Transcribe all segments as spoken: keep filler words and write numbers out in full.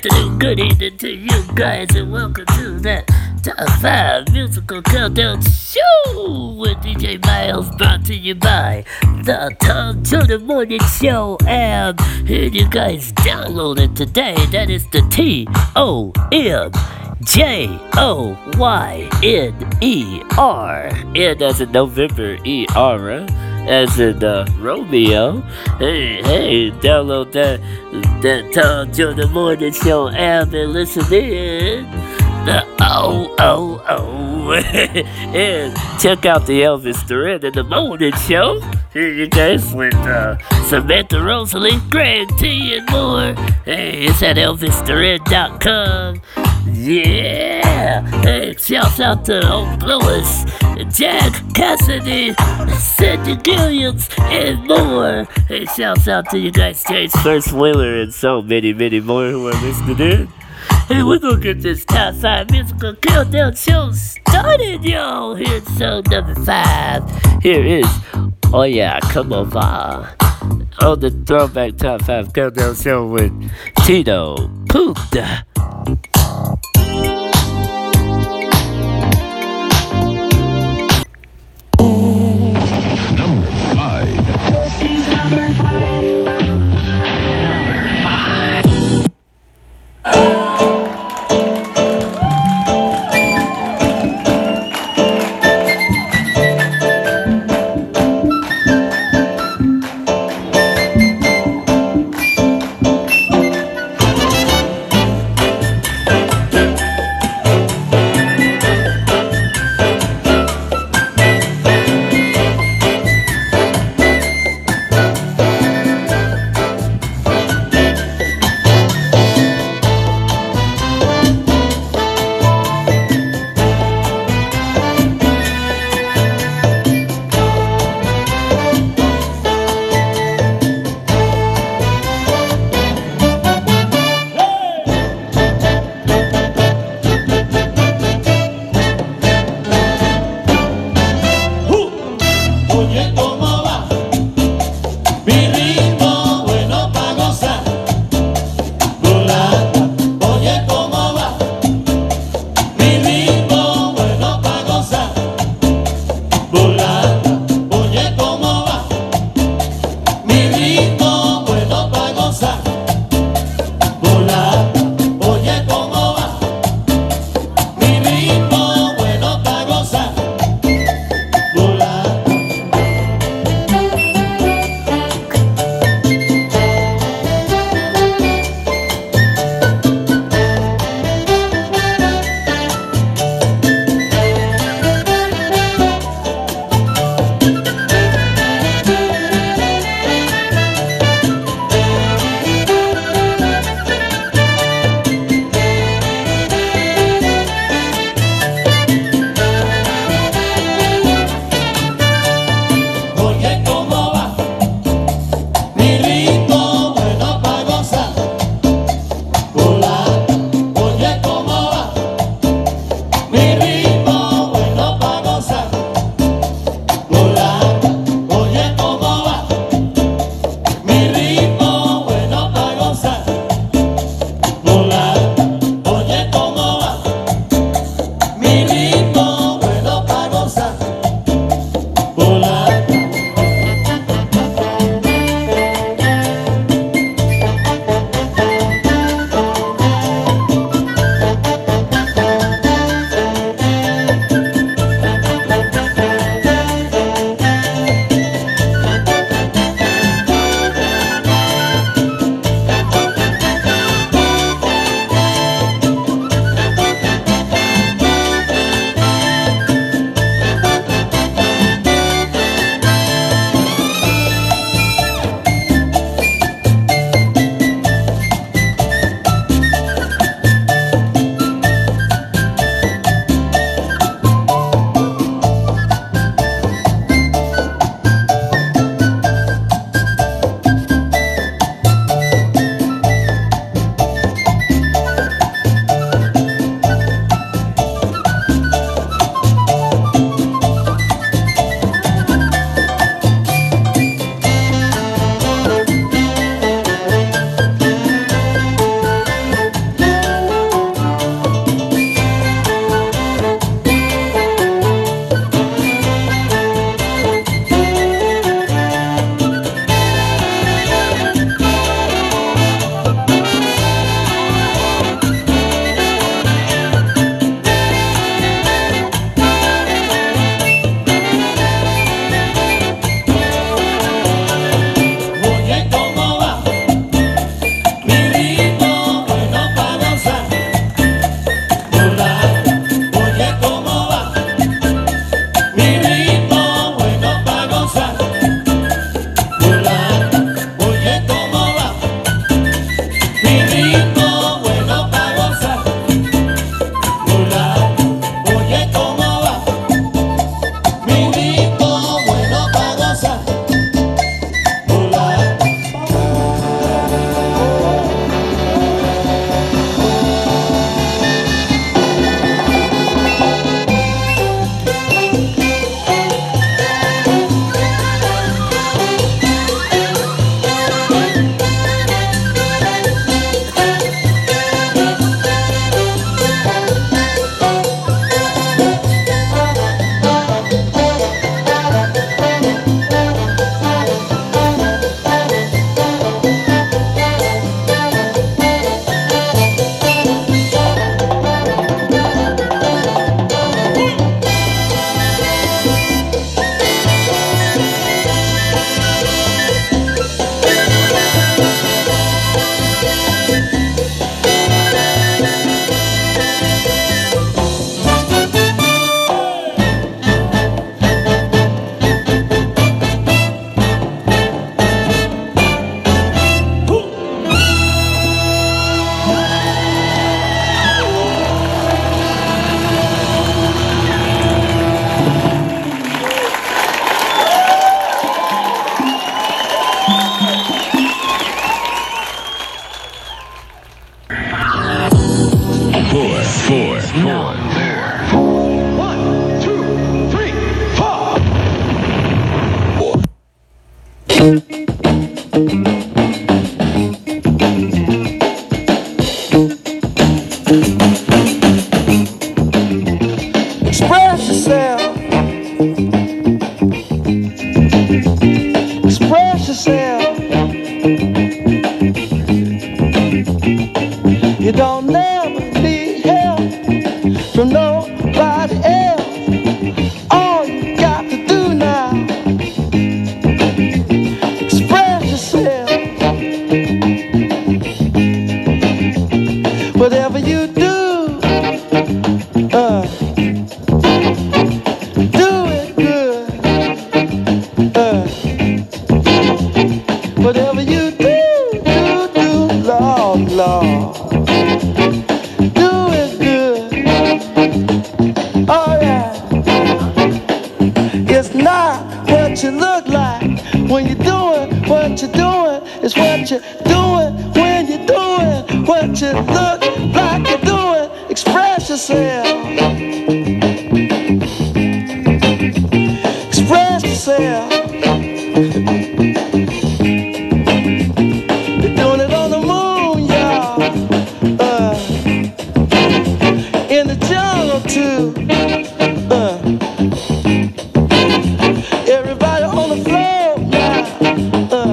afternoon, good evening to you guys, and welcome to that Top five Musical Countdown Show with D J Myles, brought to you by the Tom Junior Morning Show app. Here you guys download it today. That is the T O M J O Y N E R. N as in November, E R, huh? As in uh, Romeo. Hey, hey, download that that Tom Junior Morning Show app and listen in. The oh oh oh, and check out the Elvis Duran in the Morning Show. Here you guys with uh, Samantha Rosalie, Greg T, and more. Hey, it's at Elvis Duran dot com. Yeah! Hey, shout out to Uncle Lewis, Jack Cassidy, Sandy Gilliams, and more. Hey, shout out to you guys, James First Wheeler, and so many, many more who are listening in. Hey, we're gonna get this Top five Musical Countdown Show started, yo! Here's song number five. Here is, oh yeah, come on, va. On the Throwback Top five Countdown Show with Tito Puente. yourself. Express yourself. You don't never need help from nobody else. All you got to do now, express yourself. Whatever you do, uh, do it good. Uh, whatever you do, do, do, Lord, Lord, do it good. Oh yeah. It's not what you look like when you're doing what you're doing. It's what you're doing when you're doing what you look like you're doing. Express yourself. Express yourself. You're doing it on the moon, y'all. Uh, in the jungle too. Uh, everybody on the floor now. Uh,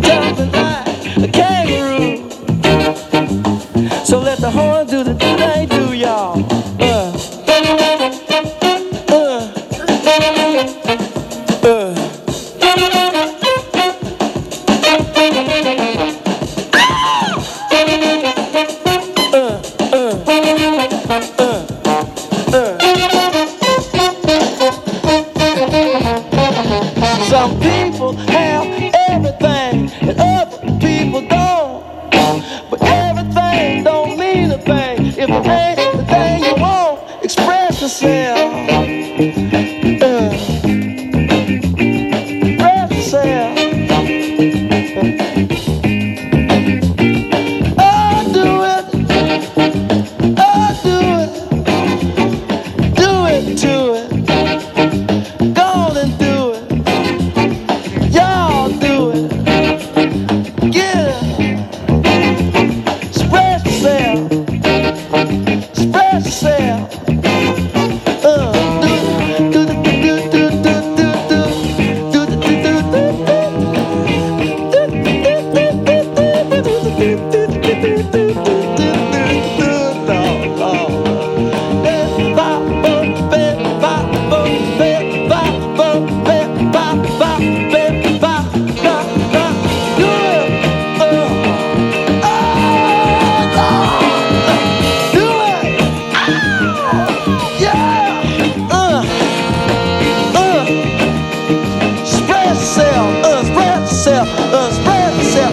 jumping like a kangaroo. So let the horn do the thing they do, y'all. Uh, uh, uh. Some people have everything and other people don't. But everything don't mean a thing if it ain't the thing you want. Express yourself. Uh, express yourself. Oh, do it. Oh, do it. Do it to it. Go on and do it. Y'all do it. Get it. Express yourself. Express yourself. Uh, do, do, do, do, do, do, do, do. Do, do, do, do, do, Express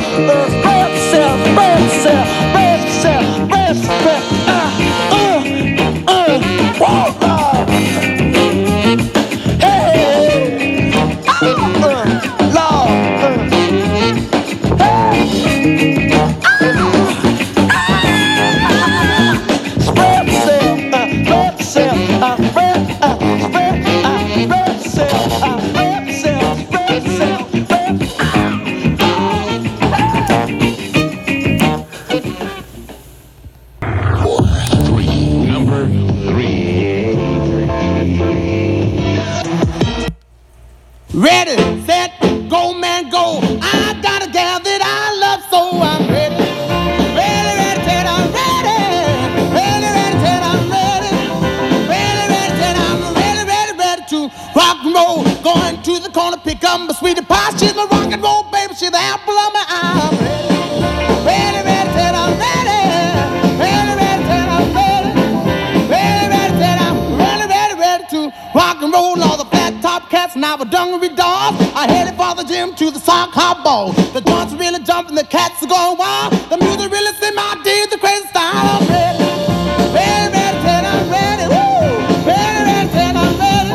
yourself, express yourself, express yourself, express yourself, express yourself, express yourself, express yourself, uh, uh, uh, whoa, Lord. Hey, ah, uh, Lord, uh, hey, ah, ah, express yourself, uh, express yourself, uh, express, uh, express, uh, express yourself, uh, express yourself, express yourself, express. Three, number three. Ready, set, go, man, go. I got a gal that I love, so I'm ready. Ready, ready, said I'm ready. Ready, ready, said I'm ready. Ready, ready, said I'm ready, ready, ready to rock and roll. Going to the corner, pick up my sweetie pie. She's my rock and roll baby, she's the apple of my eye. I'm ready. Ready, ready, said I'm ready. Ready, ready, said I'm ready. Ready, ready, said I'm ready, ready, ready to rock and roll. All the flat top cats and our dungaree dolls are headed for the gym to the sock hop ball. The joints are really jumping, the cats are going wild. The music really sent my D the crazy style. I'm ready. Ready, ready, said I'm ready. Woo! Ready, ready, said I'm ready.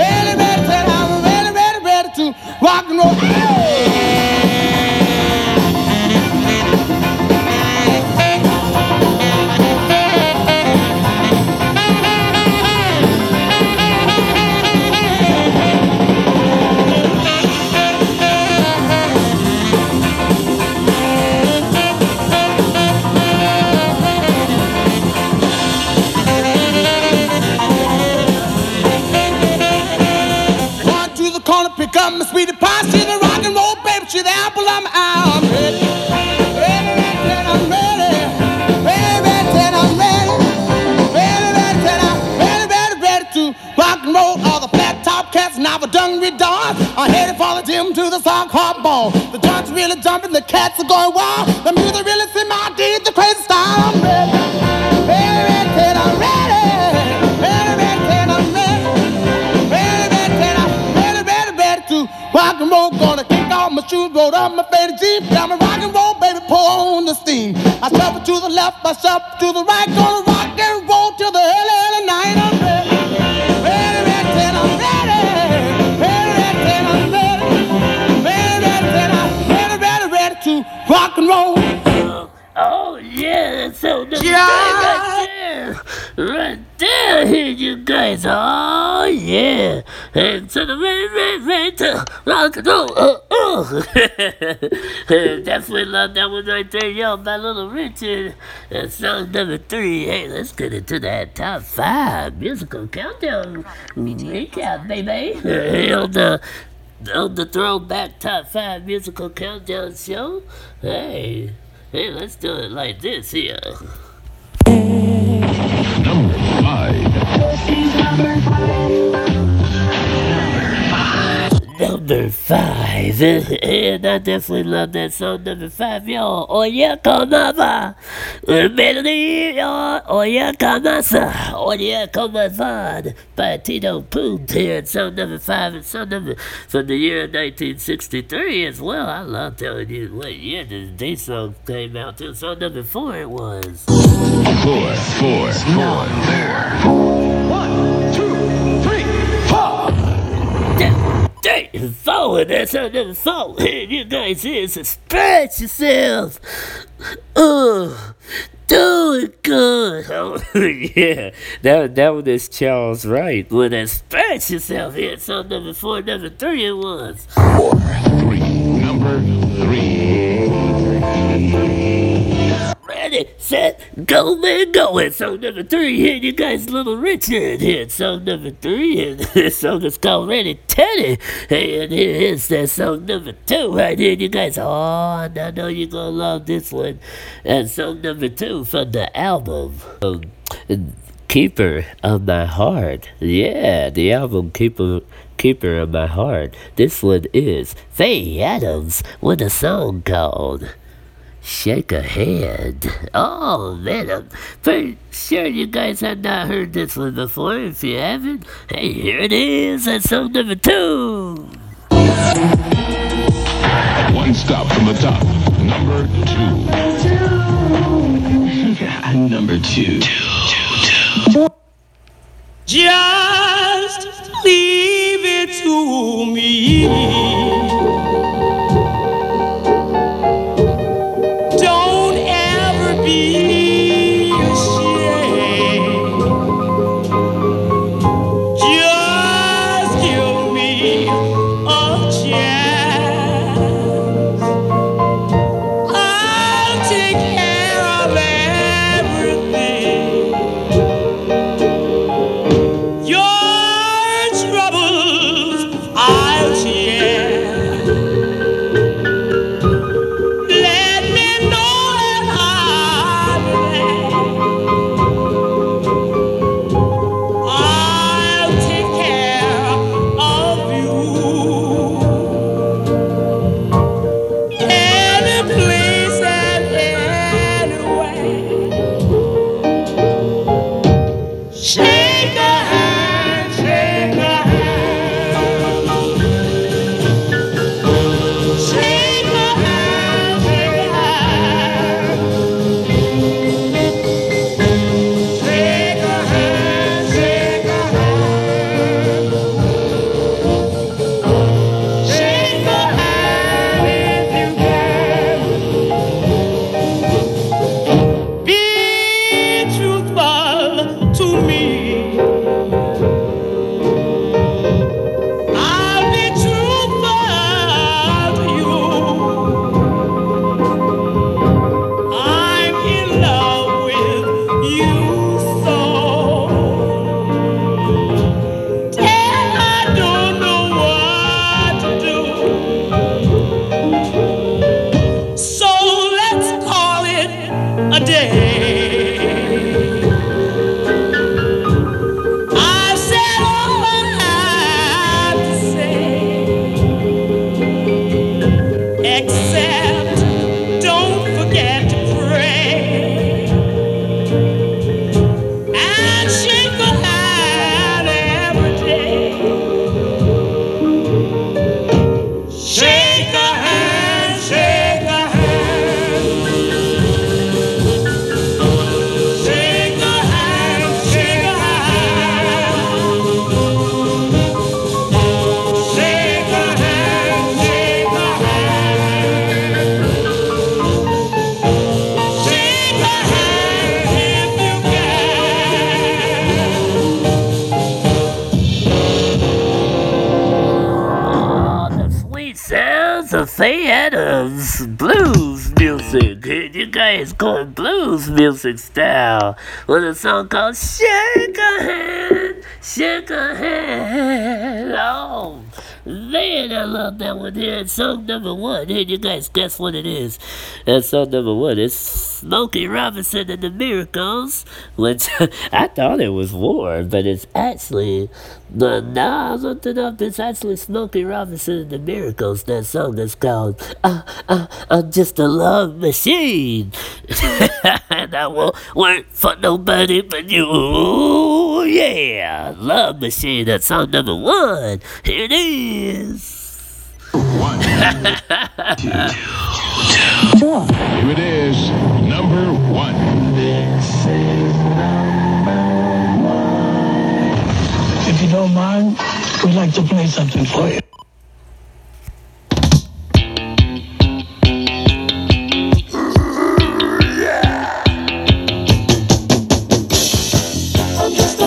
Ready, ready, said I'm ready, ready, ready to rock and roll. love me, sweetie pie, she's the rock and roll baby, she's the apple of my eye. I'm ready, ready, ready, I'm ready, ready, ready, I'm ready, ready, ready, ready, ready, ready to rock and roll. All the flat top cats now we're done with dance. I'm headed for the gym to the sock hop ball. The joints really jumping, the cats are going wild. The music really seems my deeds, the crazy style. I'm ready, ready, ready, ready, I'm ready. Rock and roll, gonna kick off my shoes, roll up my faded jeans. Now my rock and roll, baby, pour on the steam. I shove it to the left, I shove it to the right. Gonna rock and roll till the early, early night. I'm ready, ready, ready, and I'm ready, ready, ready, and I'm ready, ready, ready, and I'm ready, ready, ready to rock and roll. Oh, oh yeah, that's so good. Yeah. Right there, right there, here you guys are. Oh, yeah, and to the rain, rain, rain, to rock and roll, uh, uh. Definitely love that one right there, y'all, by Little Richard. That's song number three. Hey, let's get into that top five musical countdown. Recap, baby. Hey, on the, on the throwback top five musical countdown show. Hey, hey, let's do it like this here. Number five. Number five. Number five. And I definitely love that song, number five, y'all. Oye, comaba. Melody, y'all. Oye, comasa. Oye, comasa. By Tito Puente. And song number five. And song number from the year nineteen sixty-three as well. I love telling you what year this song came out to. Song number four it was. Four, four, four, four. Forward, that's how number four. And you guys here, so spread yourself. Oh, do it good. Oh, yeah. That, that one is Charles Wright. Well, then spread yourself here. So number four, number three, it was. Four, three, number three. Ready, set, go, man, go. And song number three here, you guys, Little Richard. Here, song number three, and this song is called Ready Teddy. Hey, and here is that song number two right here, you guys. Oh, and I know you're gonna love this one. And song number two from the album. Um, Keeper of My Heart. Yeah, the album Keeper Keeper of My Heart. This one is Faye Adams with a song called Shake a Hand. Oh, man, I'm pretty sure you guys have not heard this one before. If you haven't, hey, here it is. That's song number two. One stop from the top. Number two. Yeah, number two. Two, two. Just leave it to me. Yeah. the Faye Adams blues music. You guys call it blues music style with a song called Shake a Hand, Shake a Hand. Oh, man, I love that one here. It's song number one. Hey, you guys, guess what it is? That's song number one. It's Smokey Robinson and the Miracles, which I thought it was War, but it's actually the nah, something up. It's actually Smokey Robinson and the Miracles. That song is called uh, uh, I'm Just a Love Machine. And I won't work for nobody but you. Yeah, Love Machine. That's song number one. Here it is. One, two, two, four. Here it is, number one. This is number one. If you don't mind, we'd like to play something for you. I'm just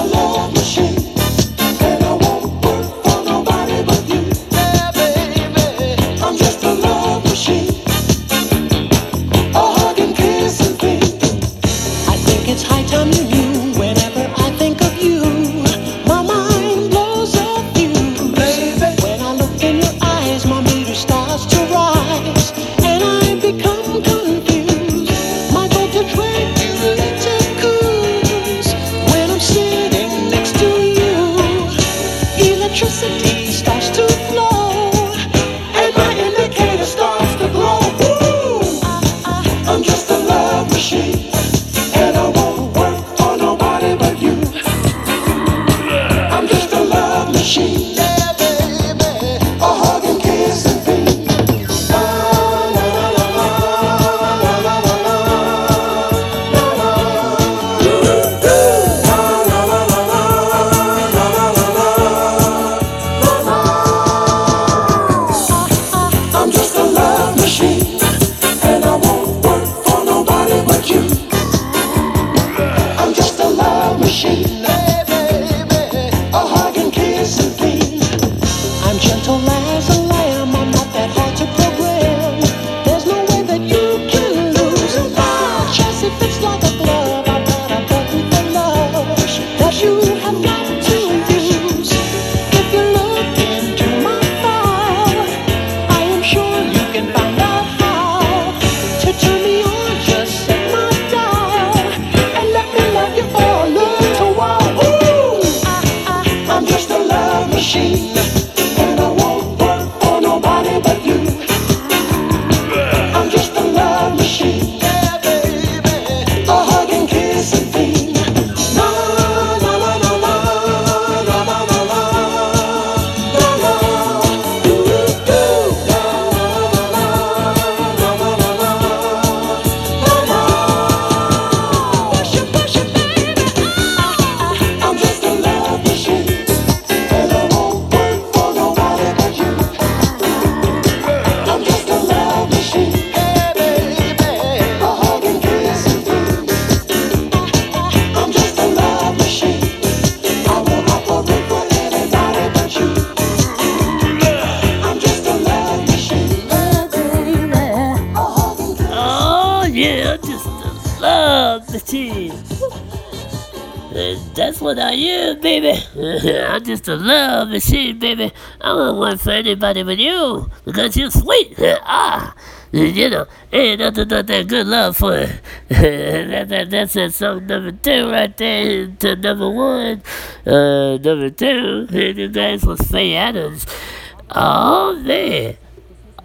a love machine, baby. I won't work for anybody but you because you're sweet. Ah, you know, ain't nothing but that good love for it. that, that, that's that song number two right there to number one. Uh, number two, and you guys was Faye Adams. Oh, man.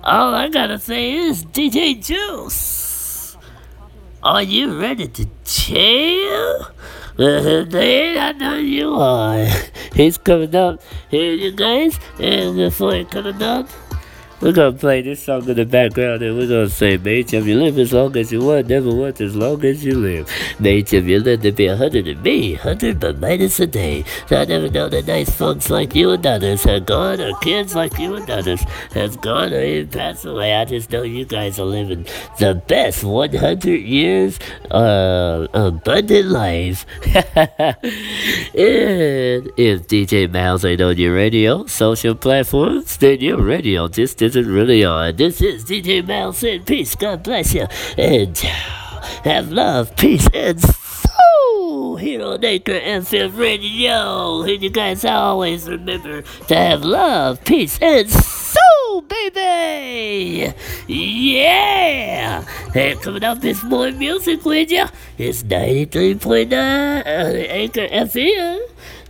All I gotta say is D J Juice. Are you ready to chill? Man, I know you are. He's coming up here, you guys. And before he's coming up, we're going to play this song in the background. And we're going to say, may each of you live as long as you want, never want as long as you live. May each of you live to be a hundred and me, hundred but minus a day. So I never know that nice folks like you and others have gone, or kids like you and others has gone or even passed away. I just know you guys are living the best one hundred years uh, abundant life. And if D J Myles ain't on your radio, social platforms, then your radio just is isn't really on. This is D J Myles and peace. God bless you. And have love, peace, and soul here on Anchor F M Radio. And you guys always remember to have love, peace, and soul, baby. Yeah. And coming up is more music with you. It's ninety-three point nine Anchor F M.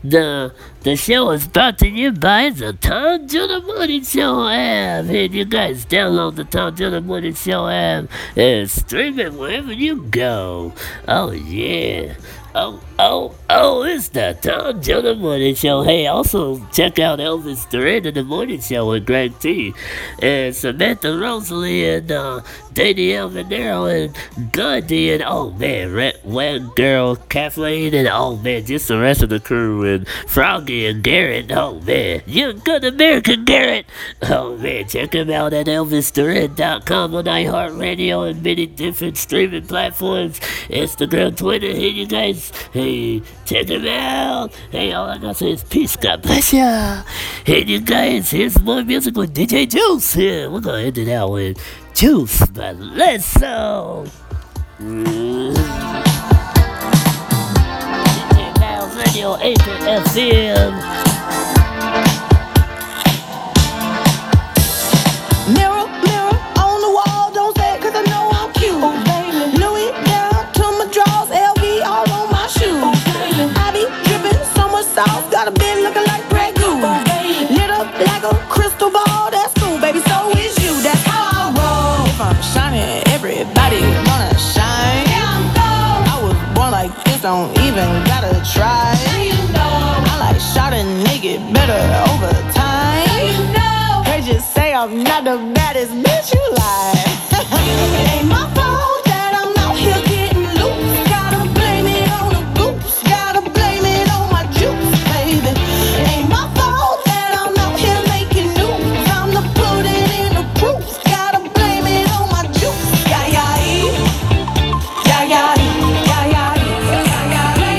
The the show is brought to you by the Tom Junior Moody Show app. And you guys download the Tom Junior Moody Show app and stream it wherever you go. Oh, yeah. Oh, oh, oh, it's the Tom Junior Morning Show. Hey, also check out Elvis Duran in the Morning Show with Greg T. And Samantha Rosalie and uh, Danielle Monero and Gandhi and, oh man, Red Wang Girl, Kathleen, and oh man, just the rest of the crew and Froggy and Garrett. Oh man, you're a good American, Garrett. Oh man, check him out at Elvis Duran dot com on iHeartRadio and many different streaming platforms. Instagram, Twitter, and you guys. Hey, check it out. Hey, all I gotta say is peace, God bless ya. Hey, you guys, here's some more music with D J Juice. Yeah, we're gonna end it out with Juice by Let's Go. D J Myles Radio, Anchor F M. Got a bed looking like ragu, lit up like a crystal ball. That's cool, baby, so is you. That's how I roll. If I'm shining, everybody wanna shine. Yeah, I'm gold. I was born like this, don't even gotta try. Yeah, you know. I like shouting, they get better over time. Yeah, you know. They just say I'm not the baddest bitch you like. It ain't my fault.